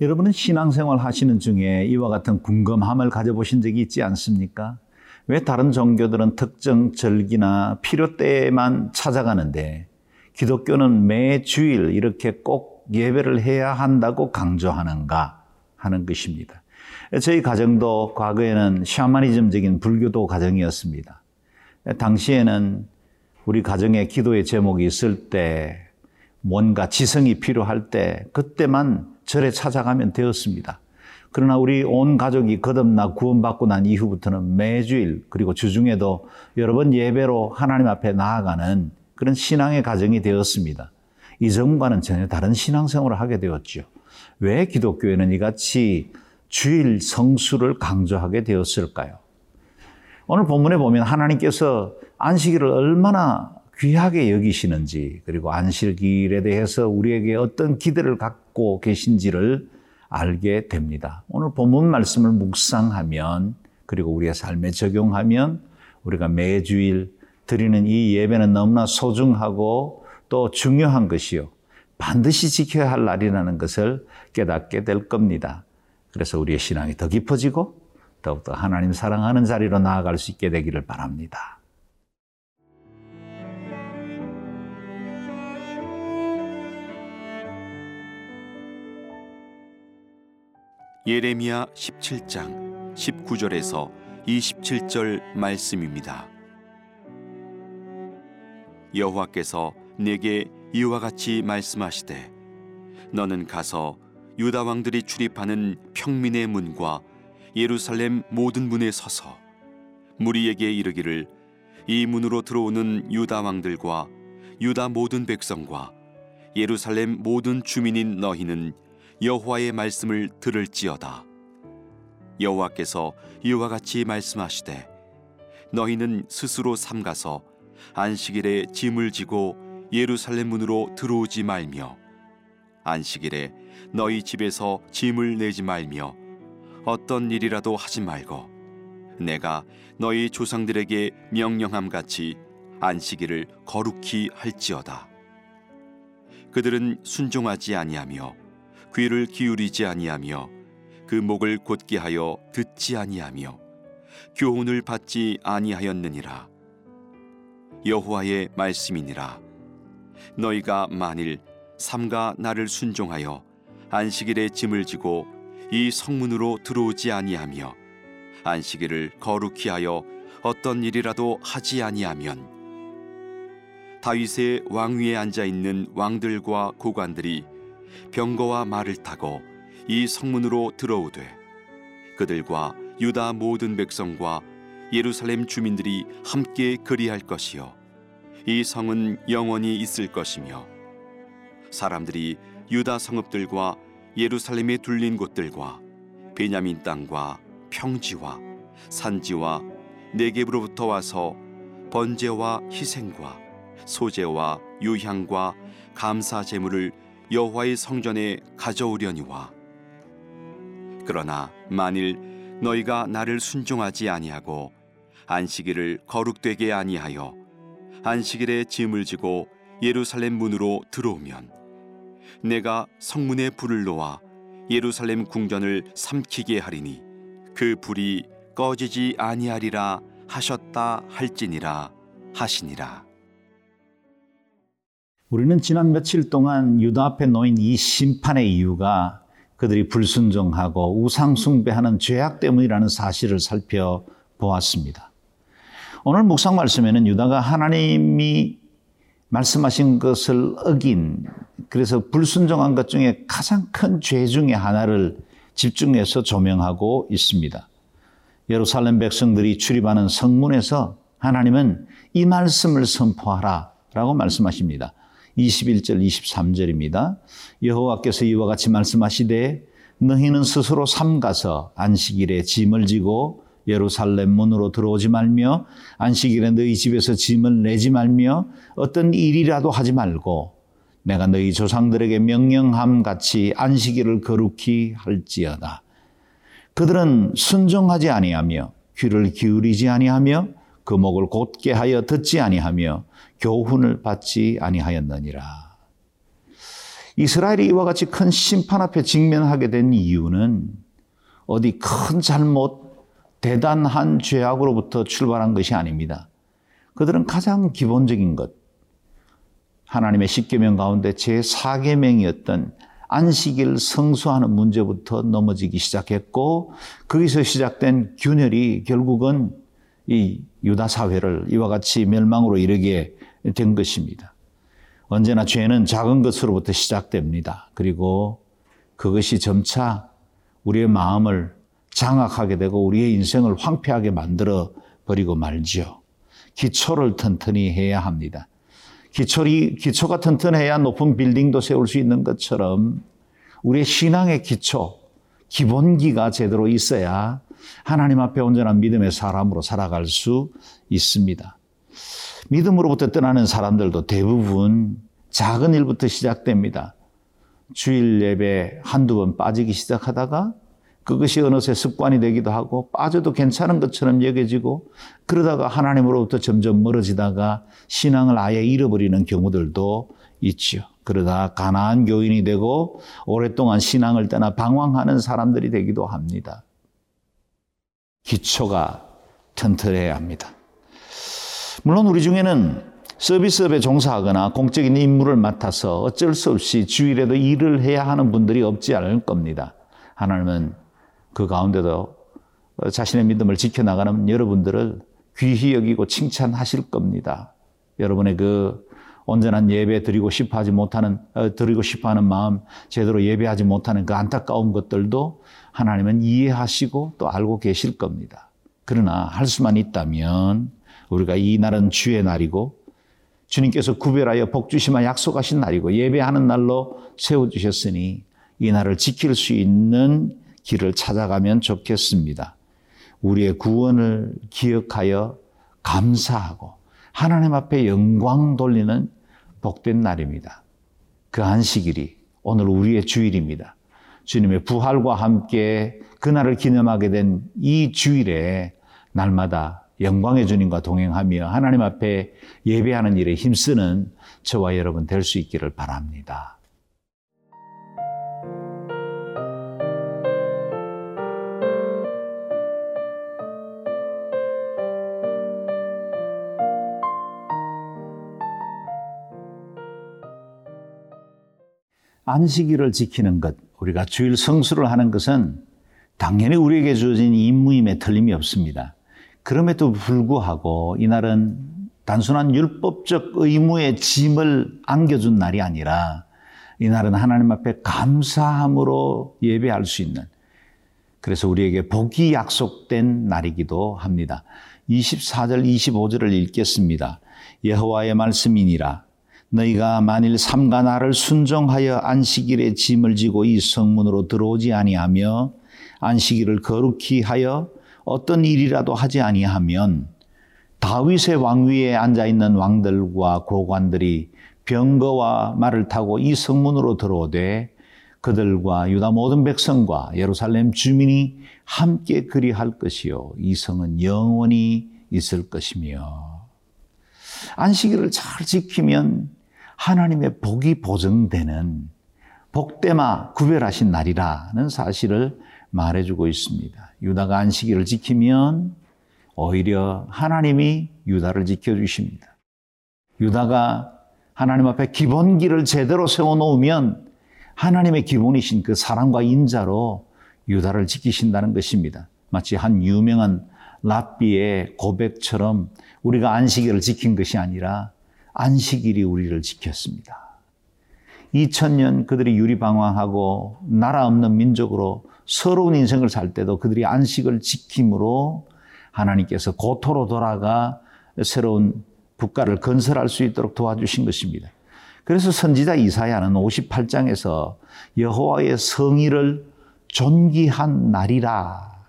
여러분은 신앙생활 하시는 중에 이와 같은 궁금함을 가져보신 적이 있지 않습니까? 왜 다른 종교들은 특정 절기나 필요 때에만 찾아가는데 기독교는 매 주일 이렇게 꼭 예배를 해야 한다고 강조하는가 하는 것입니다. 저희 가정도 과거에는 샤머니즘적인 불교도 가정이었습니다. 당시에는 우리 가정에 기도의 제목이 있을 때 뭔가 지성이 필요할 때 그때만 절에 찾아가면 되었습니다. 그러나 우리 온 가족이 거듭나 구원받고 난 이후부터는 매주일 그리고 주중에도 여러 번 예배로 하나님 앞에 나아가는 그런 신앙의 가정이 되었습니다. 이전과는 전혀 다른 신앙생활을 하게 되었죠. 왜 기독교에는 이같이 주일 성수를 강조하게 되었을까요? 오늘 본문에 보면 하나님께서 안식일을 얼마나 귀하게 여기시는지 그리고 안식일에 대해서 우리에게 어떤 기대를 갖고 계신지를 알게 됩니다. 오늘 본문 말씀을 묵상하면 그리고 우리의 삶에 적용하면 우리가 매주일 드리는 이 예배는 너무나 소중하고 또 중요한 것이요. 반드시 지켜야 할 날이라는 것을 깨닫게 될 겁니다. 그래서 우리의 신앙이 더 깊어지고 더욱더 하나님 사랑하는 자리로 나아갈 수 있게 되기를 바랍니다. 예레미야 17장 19절에서 27절 말씀입니다. 여호와께서 내게 이와 같이 말씀하시되 너는 가서 유다 왕들이 출입하는 평민의 문과 예루살렘 모든 문에 서서 무리에게 이르기를 이 문으로 들어오는 유다 왕들과 유다 모든 백성과 예루살렘 모든 주민인 너희는 여호와의 말씀을 들을지어다. 여호와께서 이와 같이 말씀하시되 너희는 스스로 삼가서 안식일에 짐을 지고 예루살렘 문으로 들어오지 말며 안식일에 너희 집에서 짐을 내지 말며 어떤 일이라도 하지 말고 내가 너희 조상들에게 명령함 같이 안식일을 거룩히 할지어다. 그들은 순종하지 아니하며 귀를 기울이지 아니하며 그 목을 곧게 하여 듣지 아니하며 교훈을 받지 아니하였느니라. 여호와의 말씀이니라. 너희가 만일 삼가 나를 순종하여 안식일에 짐을 지고 이 성문으로 들어오지 아니하며 안식일을 거룩히 하여 어떤 일이라도 하지 아니하면 다윗의 왕위에 앉아 있는 왕들과 고관들이 병거와 말을 타고 이 성문으로 들어오되 그들과 유다 모든 백성과 예루살렘 주민들이 함께 그리할 것이요 이 성은 영원히 있을 것이며 사람들이 유다 성읍들과 예루살렘에 둘린 곳들과 베냐민 땅과 평지와 산지와 네겝으로부터 와서 번제와 희생과 소제와 유향과 감사 제물을 여호와의 성전에 가져오려니와 그러나 만일 너희가 나를 순종하지 아니하고 안식일을 거룩되게 아니하여 안식일에 짐을 지고 예루살렘 문으로 들어오면 내가 성문에 불을 놓아 예루살렘 궁전을 삼키게 하리니 그 불이 꺼지지 아니하리라 하셨다 할지니라 하시니라. 우리는 지난 며칠 동안 유다 앞에 놓인 이 심판의 이유가 그들이 불순종하고 우상숭배하는 죄악 때문이라는 사실을 살펴보았습니다. 오늘 묵상 말씀에는 유다가 하나님이 말씀하신 것을 어긴 그래서 불순종한 것 중에 가장 큰 죄 중에 하나를 집중해서 조명하고 있습니다. 예루살렘 백성들이 출입하는 성문에서 하나님은 이 말씀을 선포하라 라고 말씀하십니다. 21절 23절입니다. 여호와께서 이와 같이 말씀하시되 너희는 스스로 삼가서 안식일에 짐을 지고 예루살렘 문으로 들어오지 말며 안식일에 너희 집에서 짐을 내지 말며 어떤 일이라도 하지 말고 내가 너희 조상들에게 명령함 같이 안식일을 거룩히 할지어다. 그들은 순종하지 아니하며 귀를 기울이지 아니하며 그 목을 곧게 하여 듣지 아니하며 교훈을 받지 아니하였느니라. 이스라엘이 이와 같이 큰 심판 앞에 직면하게 된 이유는 어디 큰 잘못, 대단한 죄악으로부터 출발한 것이 아닙니다. 그들은 가장 기본적인 것, 하나님의 십계명 가운데 제4계명이었던 안식일 성수하는 문제부터 넘어지기 시작했고, 거기서 시작된 균열이 결국은 이 유다 사회를 이와 같이 멸망으로 이르게 된 것입니다. 언제나 죄는 작은 것으로부터 시작됩니다. 그리고 그것이 점차 우리의 마음을 장악하게 되고 우리의 인생을 황폐하게 만들어 버리고 말지요. 기초를 튼튼히 해야 합니다. 기초가 튼튼해야 높은 빌딩도 세울 수 있는 것처럼 우리의 신앙의 기초, 기본기가 제대로 있어야 하나님 앞에 온전한 믿음의 사람으로 살아갈 수 있습니다. 믿음으로부터 떠나는 사람들도 대부분 작은 일부터 시작됩니다. 주일 예배 한두 번 빠지기 시작하다가 그것이 어느새 습관이 되기도 하고 빠져도 괜찮은 것처럼 여겨지고, 그러다가 하나님으로부터 점점 멀어지다가 신앙을 아예 잃어버리는 경우들도 있지요. 그러다 가나안 교인이 되고 오랫동안 신앙을 떠나 방황하는 사람들이 되기도 합니다. 기초가 튼튼해야 합니다. 물론 우리 중에는 서비스업에 종사하거나 공적인 임무를 맡아서 어쩔 수 없이 주일에도 일을 해야 하는 분들이 없지 않을 겁니다. 하나님은 그 가운데도 자신의 믿음을 지켜나가는 여러분들을 귀히 여기고 칭찬하실 겁니다. 여러분의 그 온전한 예배 드리고 싶어하는 마음, 제대로 예배하지 못하는 그 안타까운 것들도 하나님은 이해하시고 또 알고 계실 겁니다. 그러나 할 수만 있다면 우리가 이 날은 주의 날이고 주님께서 구별하여 복주시마 약속하신 날이고 예배하는 날로 세워주셨으니 이 날을 지킬 수 있는 길을 찾아가면 좋겠습니다. 우리의 구원을 기억하여 감사하고 하나님 앞에 영광 돌리는 복된 날입니다. 그 안식일이 오늘 우리의 주일입니다. 주님의 부활과 함께 그날을 기념하게 된 이 주일에 날마다 영광의 주님과 동행하며 하나님 앞에 예배하는 일에 힘쓰는 저와 여러분 될 수 있기를 바랍니다. 안식일을 지키는 것, 우리가 주일 성수를 하는 것은 당연히 우리에게 주어진 임무임에 틀림이 없습니다. 그럼에도 불구하고 이날은 단순한 율법적 의무의 짐을 안겨준 날이 아니라 이날은 하나님 앞에 감사함으로 예배할 수 있는, 그래서 우리에게 복이 약속된 날이기도 합니다. 24절, 25절을 읽겠습니다. 여호와의 말씀이니라. 너희가 만일 삼가 나를 순종하여 안식일에 짐을 지고 이 성문으로 들어오지 아니하며 안식일을 거룩히 하여 어떤 일이라도 하지 아니하면 다윗의 왕위에 앉아있는 왕들과 고관들이 병거와 말을 타고 이 성문으로 들어오되 그들과 유다 모든 백성과 예루살렘 주민이 함께 그리할 것이요 이 성은 영원히 있을 것이며. 안식일을 잘 지키면 하나님의 복이 보증되는 복되마 구별하신 날이라는 사실을 말해주고 있습니다. 유다가 안식일을 지키면 오히려 하나님이 유다를 지켜주십니다. 유다가 하나님 앞에 기본기를 제대로 세워놓으면 하나님의 기본이신 그 사랑과 인자로 유다를 지키신다는 것입니다. 마치 한 유명한 랍비의 고백처럼 우리가 안식일을 지킨 것이 아니라 안식일이 우리를 지켰습니다. 2000년 그들이 유리방황하고 나라 없는 민족으로 서러운 인생을 살 때도 그들이 안식을 지킴으로 하나님께서 고토로 돌아가 새로운 국가를 건설할 수 있도록 도와주신 것입니다. 그래서 선지자 이사야는 58장에서 여호와의 성의를 존귀한 날이라,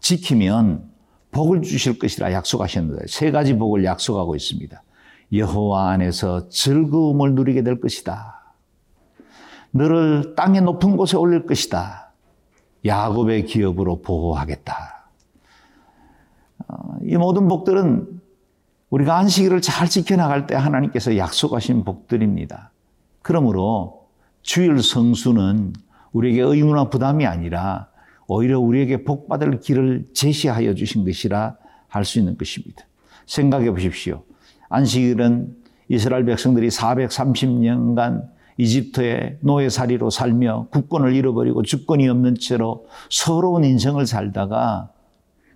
지키면 복을 주실 것이라 약속하셨는데 세 가지 복을 약속하고 있습니다. 여호와 안에서 즐거움을 누리게 될 것이다. 너를 땅의 높은 곳에 올릴 것이다. 야곱의 기업으로 보호하겠다. 이 모든 복들은 우리가 안식일을 잘 지켜나갈 때 하나님께서 약속하신 복들입니다. 그러므로 주일 성수는 우리에게 의무나 부담이 아니라 오히려 우리에게 복받을 길을 제시하여 주신 것이라 할 수 있는 것입니다. 생각해 보십시오. 안식일은 이스라엘 백성들이 430년간 이집트의 노예살이로 살며 국권을 잃어버리고 주권이 없는 채로 서러운 인생을 살다가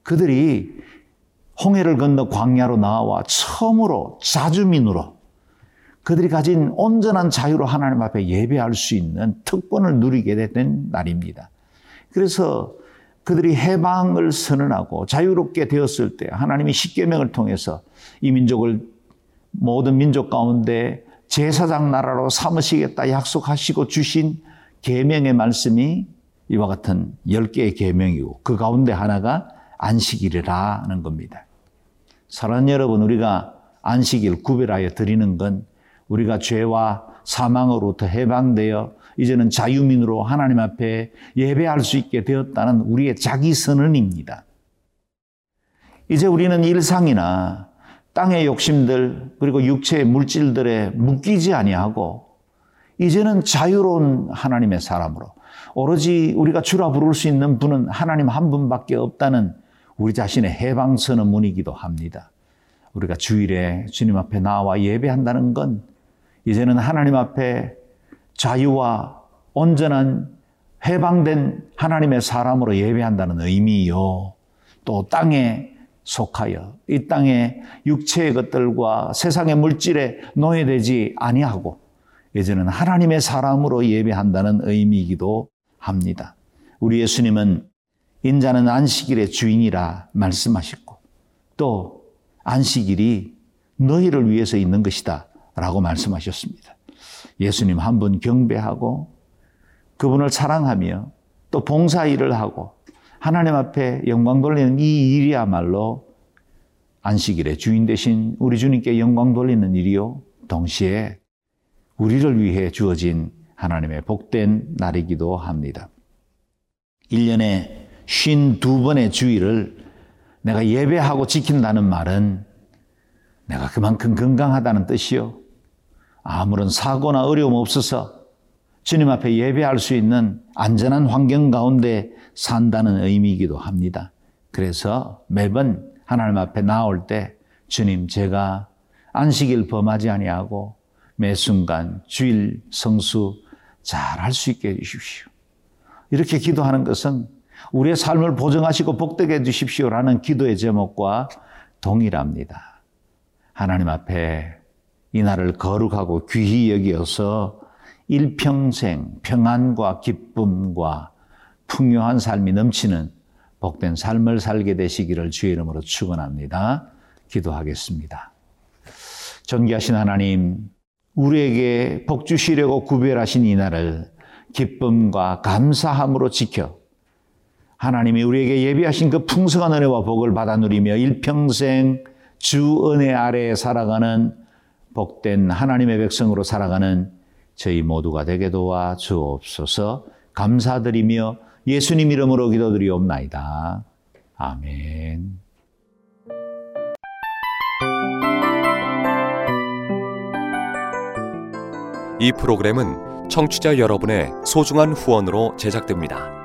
그들이 홍해를 건너 광야로 나와 처음으로 자주민으로 그들이 가진 온전한 자유로 하나님 앞에 예배할 수 있는 특권을 누리게 된 날입니다. 그래서 그들이 해방을 선언하고 자유롭게 되었을 때 하나님이 십계명을 통해서 이 민족을 모든 민족 가운데 제사장 나라로 삼으시겠다 약속하시고 주신 계명의 말씀이 이와 같은 10개의 계명이고 그 가운데 하나가 안식일이라 하는 겁니다. 사랑하는 여러분, 우리가 안식일 구별하여 드리는 건 우리가 죄와 사망으로부터 해방되어 이제는 자유민으로 하나님 앞에 예배할 수 있게 되었다는 우리의 자기 선언입니다. 이제 우리는 일상이나 땅의 욕심들 그리고 육체의 물질들에 묶이지 아니하고 이제는 자유로운 하나님의 사람으로 오로지 우리가 주라 부를 수 있는 분은 하나님 한 분밖에 없다는 우리 자신의 해방 선언문이기도 합니다. 우리가 주일에 주님 앞에 나와 예배한다는 건 이제는 하나님 앞에 자유와 온전한 해방된 하나님의 사람으로 예배한다는 의미요. 또 땅에 속하여 이 땅의 육체의 것들과 세상의 물질에 노예되지 아니하고 이제는 하나님의 사람으로 예배한다는 의미이기도 합니다. 우리 예수님은 인자는 안식일의 주인이라 말씀하셨고 또 안식일이 너희를 위해서 있는 것이다 라고 말씀하셨습니다. 예수님 한 분 경배하고 그분을 사랑하며 또 봉사일을 하고 하나님 앞에 영광 돌리는 이 일이야말로 안식일의 주인 되신 우리 주님께 영광 돌리는 일이요 동시에 우리를 위해 주어진 하나님의 복된 날이기도 합니다. 1년에 52번의 주일을 내가 예배하고 지킨다는 말은 내가 그만큼 건강하다는 뜻이요 아무런 사고나 어려움 없어서 주님 앞에 예배할 수 있는 안전한 환경 가운데 산다는 의미이기도 합니다. 그래서 매번 하나님 앞에 나올 때 주님 제가 안식일 범하지 아니하고 매 순간 주일 성수 잘 할 수 있게 해 주십시오. 이렇게 기도하는 것은 우리의 삶을 보정하시고 복되게 해 주십시오라는 기도의 제목과 동일합니다. 하나님 앞에 이 날을 거룩하고 귀히 여기어서 일평생 평안과 기쁨과 풍요한 삶이 넘치는 복된 삶을 살게 되시기를 주의 이름으로 축원합니다. 기도하겠습니다. 존귀하신 하나님, 우리에게 복 주시려고 구별하신 이 날을 기쁨과 감사함으로 지켜 하나님이 우리에게 예비하신 그 풍성한 은혜와 복을 받아 누리며 일평생 주 은혜 아래에 살아가는 복된 하나님의 백성으로 살아가는 저희 모두가 되게 도와 주옵소서. 감사드리며 예수님 이름으로 기도드리옵나이다. 아멘. 이 프로그램은 청취자 여러분의 소중한 후원으로 제작됩니다.